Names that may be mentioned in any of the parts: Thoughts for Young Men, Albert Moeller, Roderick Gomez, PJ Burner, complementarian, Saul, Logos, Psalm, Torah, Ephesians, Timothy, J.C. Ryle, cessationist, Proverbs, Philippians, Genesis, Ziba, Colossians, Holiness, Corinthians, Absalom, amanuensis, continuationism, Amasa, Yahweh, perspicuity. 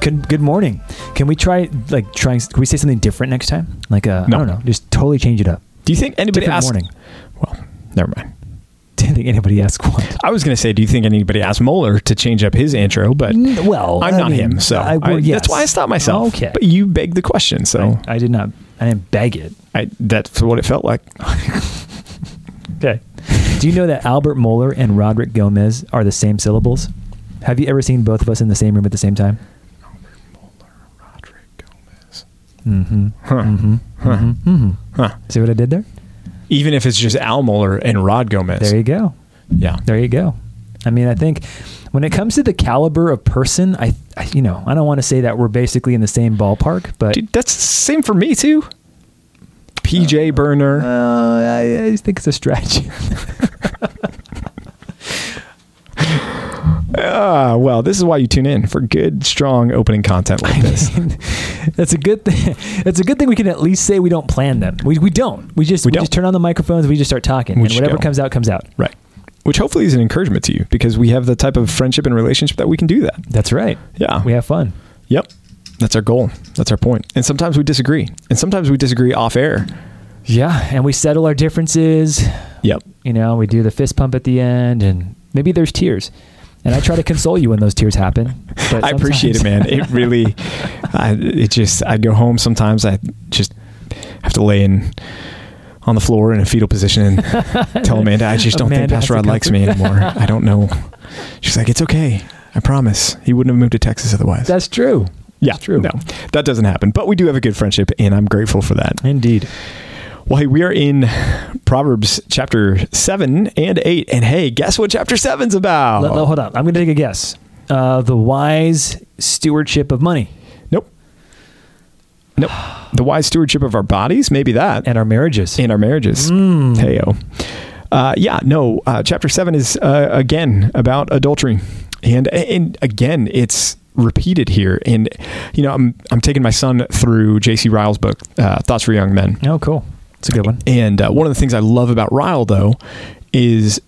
Good morning. Can we can we say something different next time? No. I don't know. Just totally change it up. Do you think anybody asked? Well, never mind. Didn't think anybody asked what? I was going to say, do you think anybody asked Moeller to change up his intro? But well, I'm not him, so yes. That's why I stopped myself. Okay. But you begged the question, so I did not. I didn't beg it. That's what it felt like. Okay. Do you know that Albert Moeller and Roderick Gomez are the same syllables? Have you ever seen both of us in the same room at the same time? Mm-hmm. Huh. Mm-hmm. Huh. Mm-hmm. Mm-hmm. Huh. See what I did there? Even if it's just Al Moeller and Rod Gomez. There you go. Yeah. There you go. I mean, I think when it comes to the caliber of person, I don't want to say that we're basically in the same ballpark, but... Dude, that's the same for me, too. PJ Burner. I just think it's a stretch. Well, this is why you tune in for good, strong opening content like this. That's a good thing. That's a good thing. We can at least say we don't plan them. We don't. We just turn on the microphones. We just start talking, and whatever comes out comes out. Right. Which hopefully is an encouragement to you because we have the type of friendship and relationship that we can do that. That's right. Yeah. We have fun. Yep. That's our goal. That's our point. And sometimes we disagree. And sometimes we disagree off air. Yeah. And we settle our differences. Yep. You know, we do the fist pump at the end, and maybe there's tears. And I try to console you when those tears happen. But I appreciate it, man. It really, I go home sometimes. I just have to lay in on the floor in a fetal position and tell Amanda, I just don't think Pastor Rod likes me anymore. I don't know. She's like, it's okay. I promise. He wouldn't have moved to Texas otherwise. That's true. Yeah. That's true. No, that doesn't happen. But we do have a good friendship, and I'm grateful for that. Indeed. Well, hey, we are in Proverbs chapter 7 and 8. And hey, guess what chapter 7's about? Hold on. I'm going to take a guess. The wise stewardship of money. Nope. The wise stewardship of our bodies? Maybe that. And our marriages. Hey-o. Chapter 7 is, again, about adultery. And again, it's repeated here. And, you know, I'm taking my son through J.C. Ryle's book, Thoughts for Young Men. Oh, cool. It's a good one. And one of the things I love about Ryle, though, is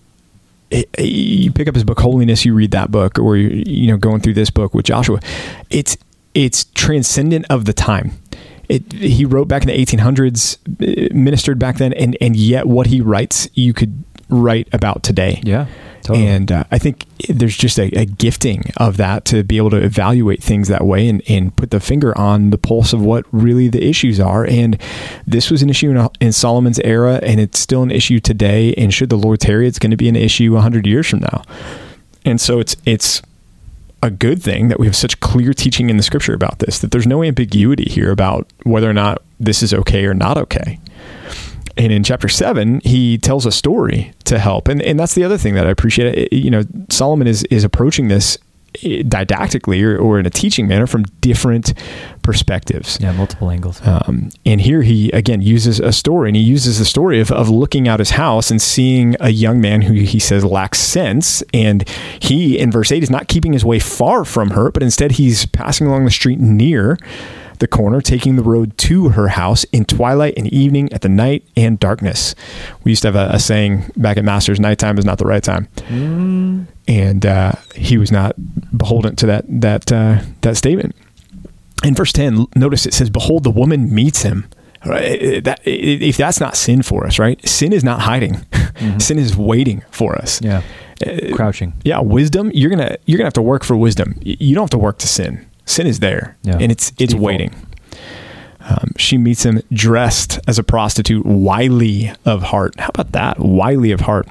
you pick up his book, Holiness, you read that book, or, you know, going through this book with Joshua. It's transcendent of the time. He wrote back in the 1800s, ministered back then, and yet what he writes, you could write about today. Yeah, totally. And I think there's just a gifting of that to be able to evaluate things that way and put the finger on the pulse of what really the issues are. And this was an issue in Solomon's era, and it's still an issue today. And should the Lord tarry, it's going to be an issue 100 years from now. And so it's a good thing that we have such clear teaching in the scripture about this, that there's no ambiguity here about whether or not this is okay or not okay. And in chapter 7, he tells a story to help. And that's the other thing that I appreciate. You know, Solomon is approaching this didactically or in a teaching manner from different perspectives. Yeah, multiple angles. And here he, again, uses a story. And he uses the story of looking out his house and seeing a young man who he says lacks sense. And he, in verse 8, is not keeping his way far from her, but instead he's passing along the street near the corner, taking the road to her house in twilight and evening, at the night and darkness. We used to have a saying back at Masters, nighttime is not the right time. Mm. And he was not beholden to that statement. In verse 10, notice it says, behold, the woman meets him. Right? If that's not sin for us, right? Sin is not hiding. Mm-hmm. Sin is waiting for us. Yeah, crouching. Yeah, wisdom, you're gonna have to work for wisdom. You don't have to work to sin. Sin is there, yeah, and it's waiting. She meets him dressed as a prostitute, wily of heart. How about that? Wily of heart.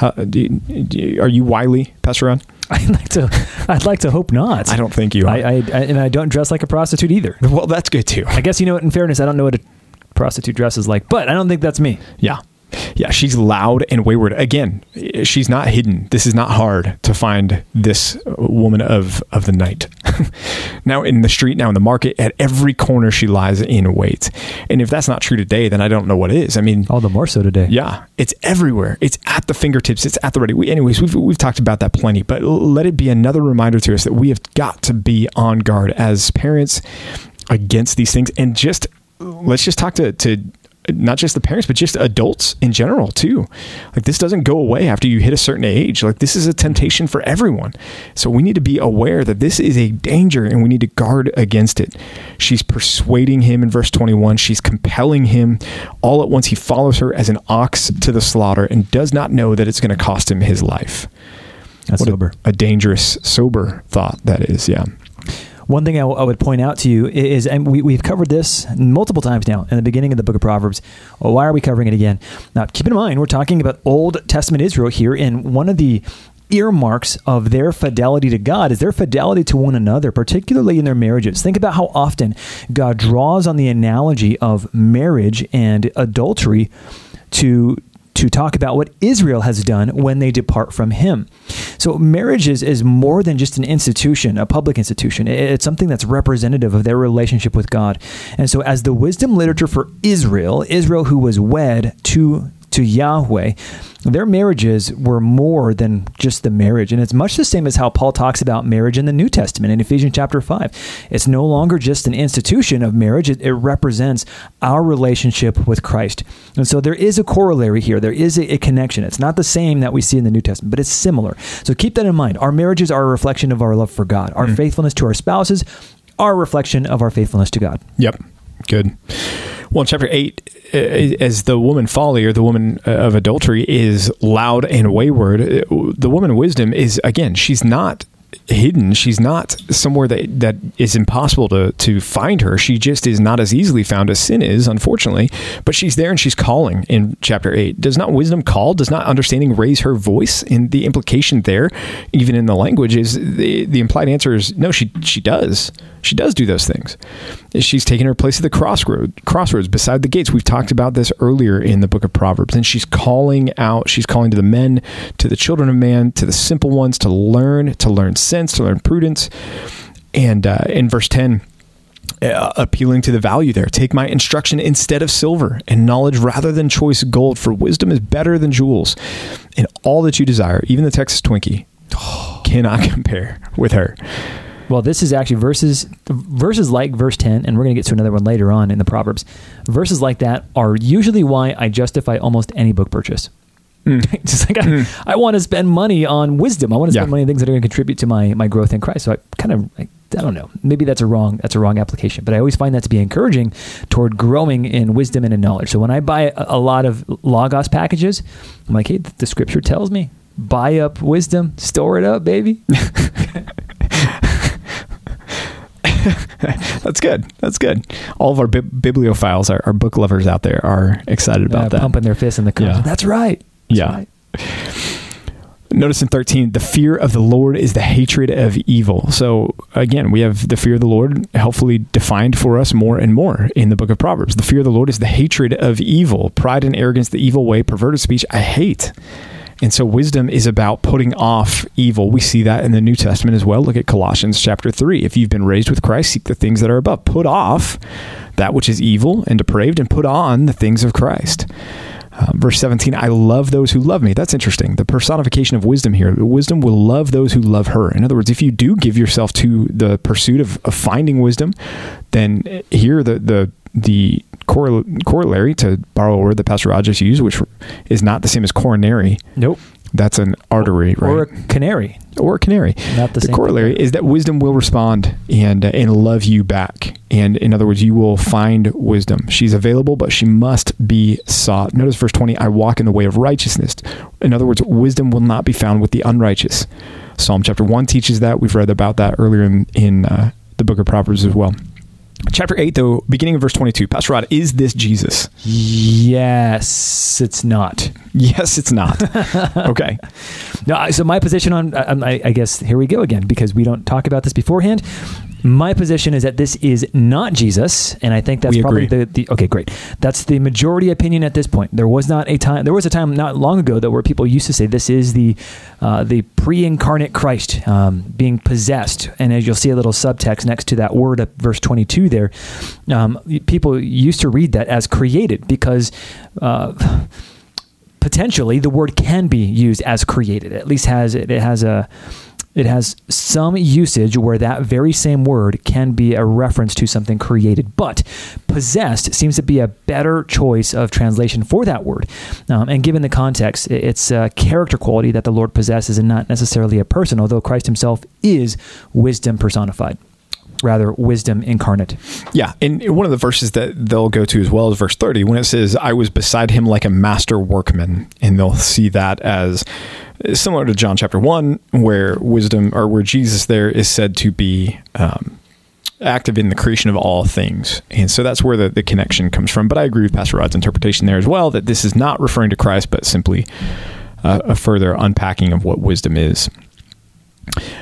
Are you wily, Pastor Ron? I'd like to hope not. I don't think you are. And I don't dress like a prostitute either. Well, that's good too. I guess, you know what, in fairness, I don't know what a prostitute dress is like, but I don't think that's me. Yeah. Yeah, she's loud and wayward. Again, she's not hidden. This is not hard to find this woman of the night. Now in the street, now in the market, at every corner she lies in wait. And if that's not true today, then I don't know what is. I mean... all the more so today. Yeah. It's everywhere. It's at the fingertips. It's at the ready. We've talked about that plenty, but let it be another reminder to us that we have got to be on guard as parents against these things. And just, let's just talk to not just the parents, but just adults in general too. Like, this doesn't go away after you hit a certain age. Like, this is a temptation for everyone. So we need to be aware that this is a danger and we need to guard against it. She's persuading him in verse 21. She's compelling him. All at once, he follows her as an ox to the slaughter and does not know that it's going to cost him his life. That's what sober. A dangerous, sober thought that is. Yeah. One thing I would point out to you is, and we've covered this multiple times now in the beginning of the book of Proverbs. Well, why are we covering it again? Now, keep in mind, we're talking about Old Testament Israel here, and one of the earmarks of their fidelity to God is their fidelity to one another, particularly in their marriages. Think about how often God draws on the analogy of marriage and adultery to talk about what Israel has done when they depart from him. So marriage is more than just an institution, a public institution. It's something that's representative of their relationship with God. And so as the wisdom literature for Israel who was wed to Yahweh, their marriages were more than just the marriage. And it's much the same as how Paul talks about marriage in the New Testament in Ephesians chapter 5. It's no longer just an institution of marriage. It represents our relationship with Christ. And so there is a corollary here. There is a connection. It's not the same that we see in the New Testament, but it's similar. So keep that in mind. Our marriages are a reflection of our love for God. Our faithfulness to our spouses are a reflection of our faithfulness to God. Yep. Good. Well, in chapter 8, as the woman folly or the woman of adultery is loud and wayward, the woman of wisdom is, again, she's not hidden. She's not somewhere that is impossible to find her. She just is not as easily found as sin is, unfortunately, but she's there and she's calling in chapter 8. Does not wisdom call? Does not understanding raise her voice? And the implication there, even in the language, is the implied answer is no, she does. She does do those things. She's taken her place at the crossroads beside the gates. We've talked about this earlier in the book of Proverbs, and she's calling out. She's calling to the men, to the children of man, to the simple ones, to learn sense, to learn prudence. And in verse 10, appealing to the value there. Take my instruction instead of silver, and knowledge rather than choice gold, for wisdom is better than jewels. And all that you desire, even the Texas Twinkie, cannot compare with her. Well, this is actually verses like verse 10, and we're going to get to another one later on in the Proverbs. Verses like that are usually why I justify almost any book purchase. Just like I want to spend money on wisdom. I want to spend money on things that are going to contribute to my growth in Christ. So I kind of, I don't know, maybe that's a wrong application, but I always find that to be encouraging toward growing in wisdom and in knowledge. So when I buy a lot of Logos packages, I'm like, hey, the scripture tells me, buy up wisdom, store it up, baby. That's good. All of our bibliophiles, our book lovers out there, are excited about that. Pumping their fists in the cup. Yeah. That's right. That's right. Notice in 13, the fear of the Lord is the hatred of evil. So again, we have the fear of the Lord helpfully defined for us more and more in the book of Proverbs. The fear of the Lord is the hatred of evil, pride and arrogance, the evil way, perverted speech, I hate. And so wisdom is about putting off evil. We see that in the New Testament as well. Look at Colossians chapter 3. If you've been raised with Christ, seek the things that are above. Put off that which is evil and depraved and put on the things of Christ. Verse 17, I love those who love me. That's interesting. The personification of wisdom here. Wisdom will love those who love her. In other words, if you do give yourself to the pursuit of finding wisdom, then here the corollary, to borrow a word that Pastor Rogers used, which is not the same as coronary. Nope. That's an artery, right? Or a canary. Not the same. The corollary is that wisdom will respond and love you back. And in other words, you will find wisdom. She's available, but she must be sought. Notice verse 20, I walk in the way of righteousness. In other words, wisdom will not be found with the unrighteous. Psalm chapter 1 teaches that. We've read about that earlier in the book of Proverbs as well. Chapter 8, though, beginning of verse 22. Pastor Rod, is this Jesus? Yes, it's not. Okay. No, so my position on, I guess, here we go again, because we don't talk about this beforehand. My position is that this is not Jesus, and I think that's probably the okay, great. That's the majority opinion at this point. There was not a time. There was a time not long ago though where people used to say this is the pre-incarnate Christ being possessed, and as you'll see a little subtext next to that word, verse 22 there. People used to read that as created because. Potentially, the word can be used as created. At least it has some usage where that very same word can be a reference to something created. But possessed seems to be a better choice of translation for that word. And given the context, it's a character quality that the Lord possesses and not necessarily a person, although Christ himself is wisdom personified. Rather, wisdom incarnate. Yeah, and one of the verses that they'll go to as well is verse 30, when it says, I was beside him like a master workman, and they'll see that as similar to John chapter 1, where wisdom, or where Jesus there is said to be active in the creation of all things. And so that's where the connection comes from. But I agree with Pastor Rod's interpretation there as well, that this is not referring to Christ, but simply a further unpacking of what wisdom is.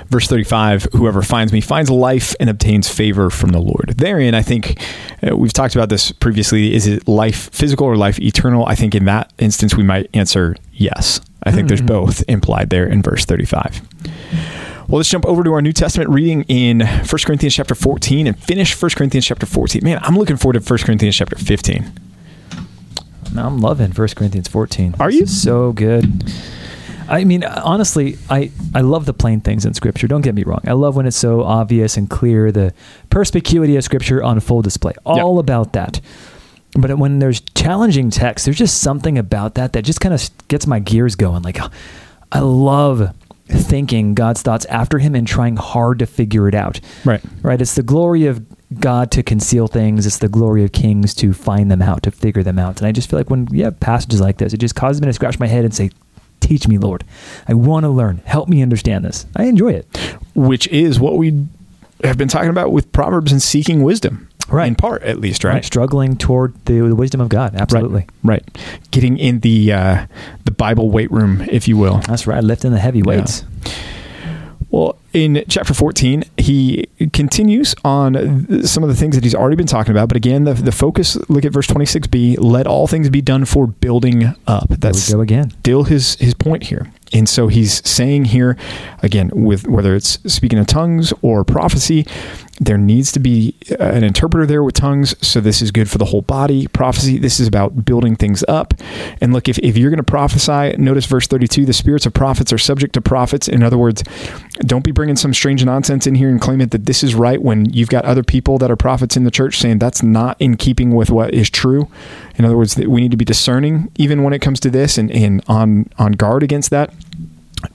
Verse 35, whoever finds me finds life and obtains favor from the Lord. Therein, I think we've talked about this previously. Is it life physical or life eternal? I think in that instance, we might answer yes. I think there's both implied there in verse 35. Well, let's jump over to our New Testament reading in 1 Corinthians chapter 14 and finish 1 Corinthians chapter 14. Man, I'm looking forward to 1 Corinthians chapter 15. I'm loving 1 Corinthians 14. Are you? This is so good. I mean, honestly, I love the plain things in Scripture. Don't get me wrong. I love when it's so obvious and clear, the perspicuity of Scripture on full display. All about that. But when there's challenging text, there's just something about that just kind of gets my gears going. Like, I love thinking God's thoughts after him and trying hard to figure it out. Right. It's the glory of God to conceal things. It's the glory of kings to find them out, to figure them out. And I just feel like when you have passages like this, it just causes me to scratch my head and say, teach me, Lord. I want to learn. Help me understand this. I enjoy it. Which is what we have been talking about with Proverbs and seeking wisdom. Right. In part, at least, right? Struggling toward the wisdom of God. Absolutely. Right. Getting in the Bible weight room, if you will. That's right. Lifting the heavy weights. Yeah. Well, in chapter 14, he continues on some of the things that he's already been talking about. But again, the focus, look at verse 26b, let all things be done for building up. That's there we go again. Still his point here. And so he's saying here, again, with whether it's speaking of tongues or prophecy, there needs to be an interpreter there with tongues. So this is good for the whole body. Prophecy, this is about building things up. And look, if you're going to prophesy, notice verse 32, the spirits of prophets are subject to prophets. In other words, don't be bringing some strange nonsense in here and claiming that this is right when you've got other people that are prophets in the church saying that's not in keeping with what is true. In other words, that we need to be discerning even when it comes to this and on guard against that.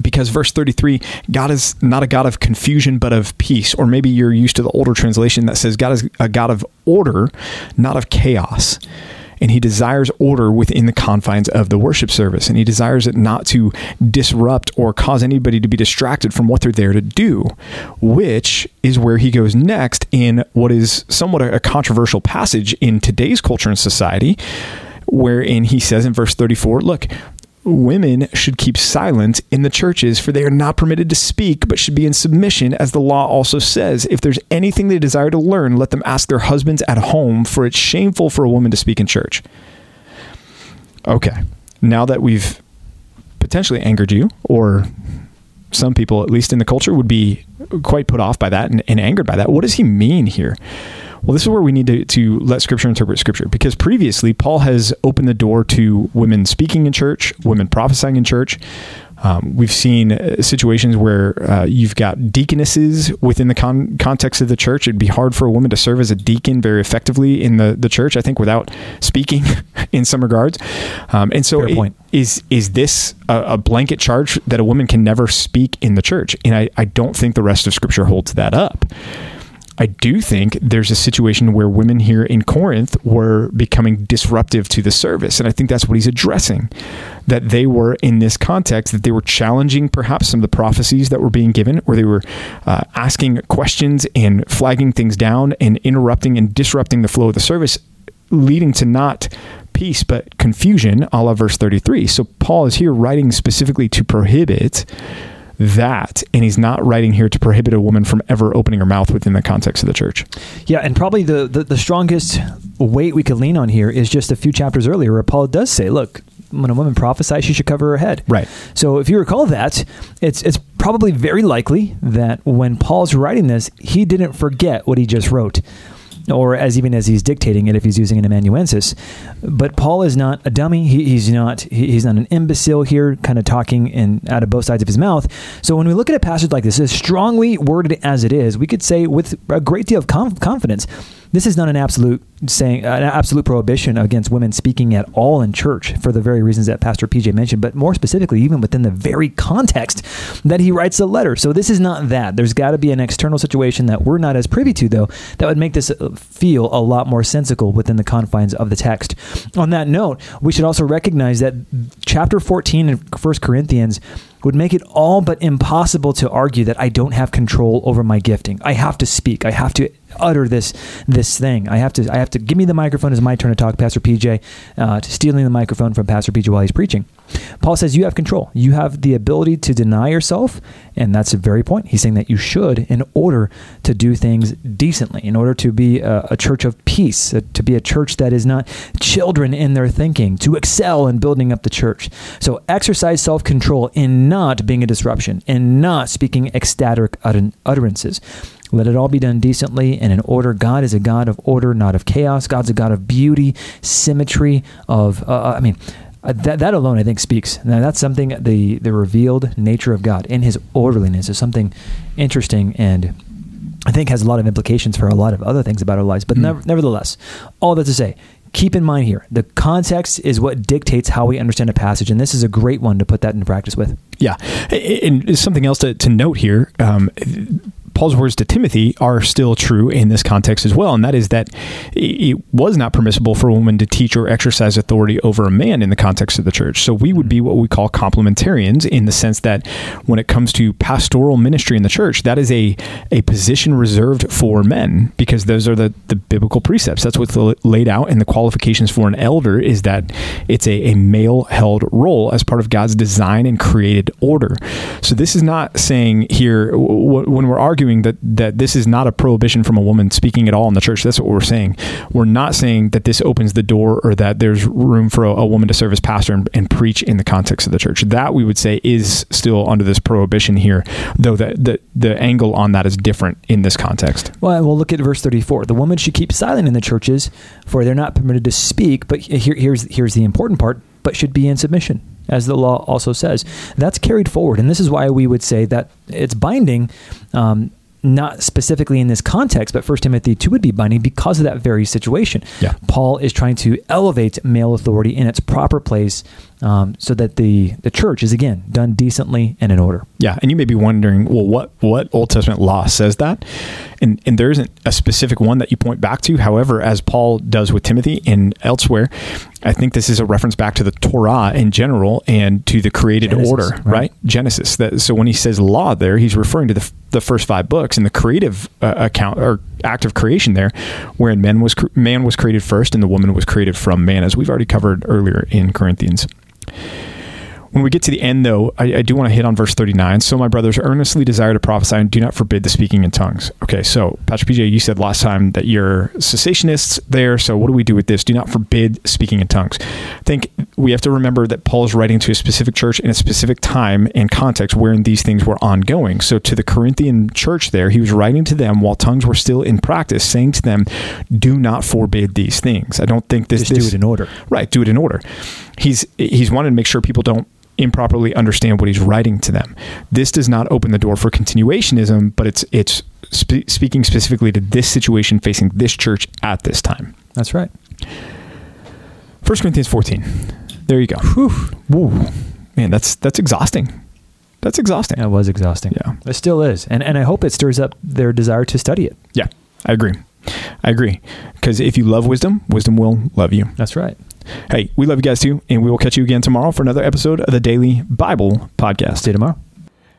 Because verse 33, God is not a God of confusion, but of peace. Or maybe you're used to the older translation that says God is a God of order, not of chaos. And he desires order within the confines of the worship service. And he desires it not to disrupt or cause anybody to be distracted from what they're there to do, which is where he goes next in what is somewhat a controversial passage in today's culture and society, wherein he says in verse 34, look, women should keep silent in the churches, for they are not permitted to speak, but should be in submission, as the law also says. If there's anything they desire to learn, let them ask their husbands at home, for it's shameful for a woman to speak in church. Okay, now that we've potentially angered you, or some people, at least in the culture, would be quite put off by that and angered by that, what does he mean here? Well, this is where we need to let Scripture interpret Scripture, because previously Paul has opened the door to women speaking in church, women prophesying in church. We've seen situations where you've got deaconesses within the context of the church. It'd be hard for a woman to serve as a deacon very effectively in the church, I think, without speaking in some regards. And so is this a blanket charge that a woman can never speak in the church? And I don't think the rest of Scripture holds that up. I do think there's a situation where women here in Corinth were becoming disruptive to the service. And I think that's what he's addressing, that they were in this context, that they were challenging perhaps some of the prophecies that were being given, or they were asking questions and flagging things down and interrupting and disrupting the flow of the service, leading to not peace, but confusion, a la verse 33. So Paul is here writing specifically to prohibit that, and he's not writing here to prohibit a woman from ever opening her mouth within the context of the church. Yeah, and probably the strongest weight we could lean on here is just a few chapters earlier where Paul does say, look, when a woman prophesies, she should cover her head. Right. So if you recall that, it's probably very likely that when Paul's writing this, he didn't forget what he just wrote, or as he's dictating it, if he's using an amanuensis. But Paul is not a dummy. He's not an imbecile here, kind of talking out of both sides of his mouth. So when we look at a passage like this, as strongly worded as it is, we could say with a great deal of confidence, this is not an absolute prohibition against women speaking at all in church for the very reasons that Pastor PJ mentioned, but more specifically, even within the very context that he writes the letter. So this is not that. There's got to be an external situation that we're not as privy to, though, that would make this feel a lot more sensical within the confines of the text. On that note, we should also recognize that chapter 14 in 1 Corinthians would make it all but impossible to argue that I don't have control over my gifting. I have to speak. I have to utter this thing. I have to give me the microphone. It's my turn to talk, Pastor PJ, stealing the microphone from Pastor PJ while he's preaching. Paul says you have control. You have the ability to deny yourself, and that's the very point. He's saying that you should in order to do things decently, in order to be a church of peace, to be a church that is not children in their thinking, to excel in building up the church. So exercise self-control in not being a disruption, in not speaking ecstatic utterances. Let it all be done decently and in order. God is a God of order, not of chaos. God's a God of beauty, symmetry, that alone, I think, speaks. Now, that's something, the revealed nature of God in his orderliness is something interesting and I think has a lot of implications for a lot of other things about our lives. But nevertheless, all that to say, keep in mind here, the context is what dictates how we understand a passage, and this is a great one to put that into practice with. Yeah, and something else to note here, Paul's words to Timothy are still true in this context as well, and that is that it was not permissible for a woman to teach or exercise authority over a man in the context of the church. So we would be what we call complementarians in the sense that when it comes to pastoral ministry in the church, that is a position reserved for men because those are the biblical precepts. That's what's laid out, and the qualifications for an elder is that it's a male-held role as part of God's design and created order. So this is not saying here, when we're arguing that this is not a prohibition from a woman speaking at all in the church. That's what we're saying. We're not saying that this opens the door or that there's room for a woman to serve as pastor and preach in the context of the church. That we would say is still under this prohibition here, though the angle on that is different in this context. Well, we'll look at verse 34. The woman should keep silent in the churches, for they're not permitted to speak. But here's the important part, but should be in submission, as the law also says. That's carried forward. And this is why we would say that it's binding, not specifically in this context, but 1 Timothy 2 would be binding because of that very situation. Yeah. Paul is trying to elevate male authority in its proper place so that the church is, again, done decently and in order. Yeah, and you may be wondering, well, what Old Testament law says that? And there isn't a specific one that you point back to. However, as Paul does with Timothy and elsewhere, I think this is a reference back to the Torah in general and to the created order, right? Genesis. So when he says law there, he's referring to the first five books and the creative account or act of creation there, wherein man was created first and the woman was created from man, as we've already covered earlier in Corinthians. When we get to the end, though, I do want to hit on verse 39. So my brothers earnestly desire to prophesy and do not forbid the speaking in tongues. Okay, so Pastor PJ, you said last time that you're cessationists there. So what do we do with this? Do not forbid speaking in tongues. I think we have to remember that Paul is writing to a specific church in a specific time and context wherein these things were ongoing. So to the Corinthian church there, he was writing to them while tongues were still in practice, saying to them, do not forbid these things. I don't think this... Just do it in order. Right, do it in order. He's wanted to make sure people don't improperly understand what he's writing to them. This does not open the door for continuationism, but it's speaking specifically to this situation facing this church at this time. That's right. 1 Corinthians 14. There you go. Whew. Man, that's exhausting. That's exhausting. It was exhausting. Yeah. It still is. And I hope it stirs up their desire to study it. Yeah, I agree. Because if you love wisdom, wisdom will love you. That's right. Hey, we love you guys too, and we will catch you again tomorrow for another episode of the Daily Bible Podcast. See you tomorrow.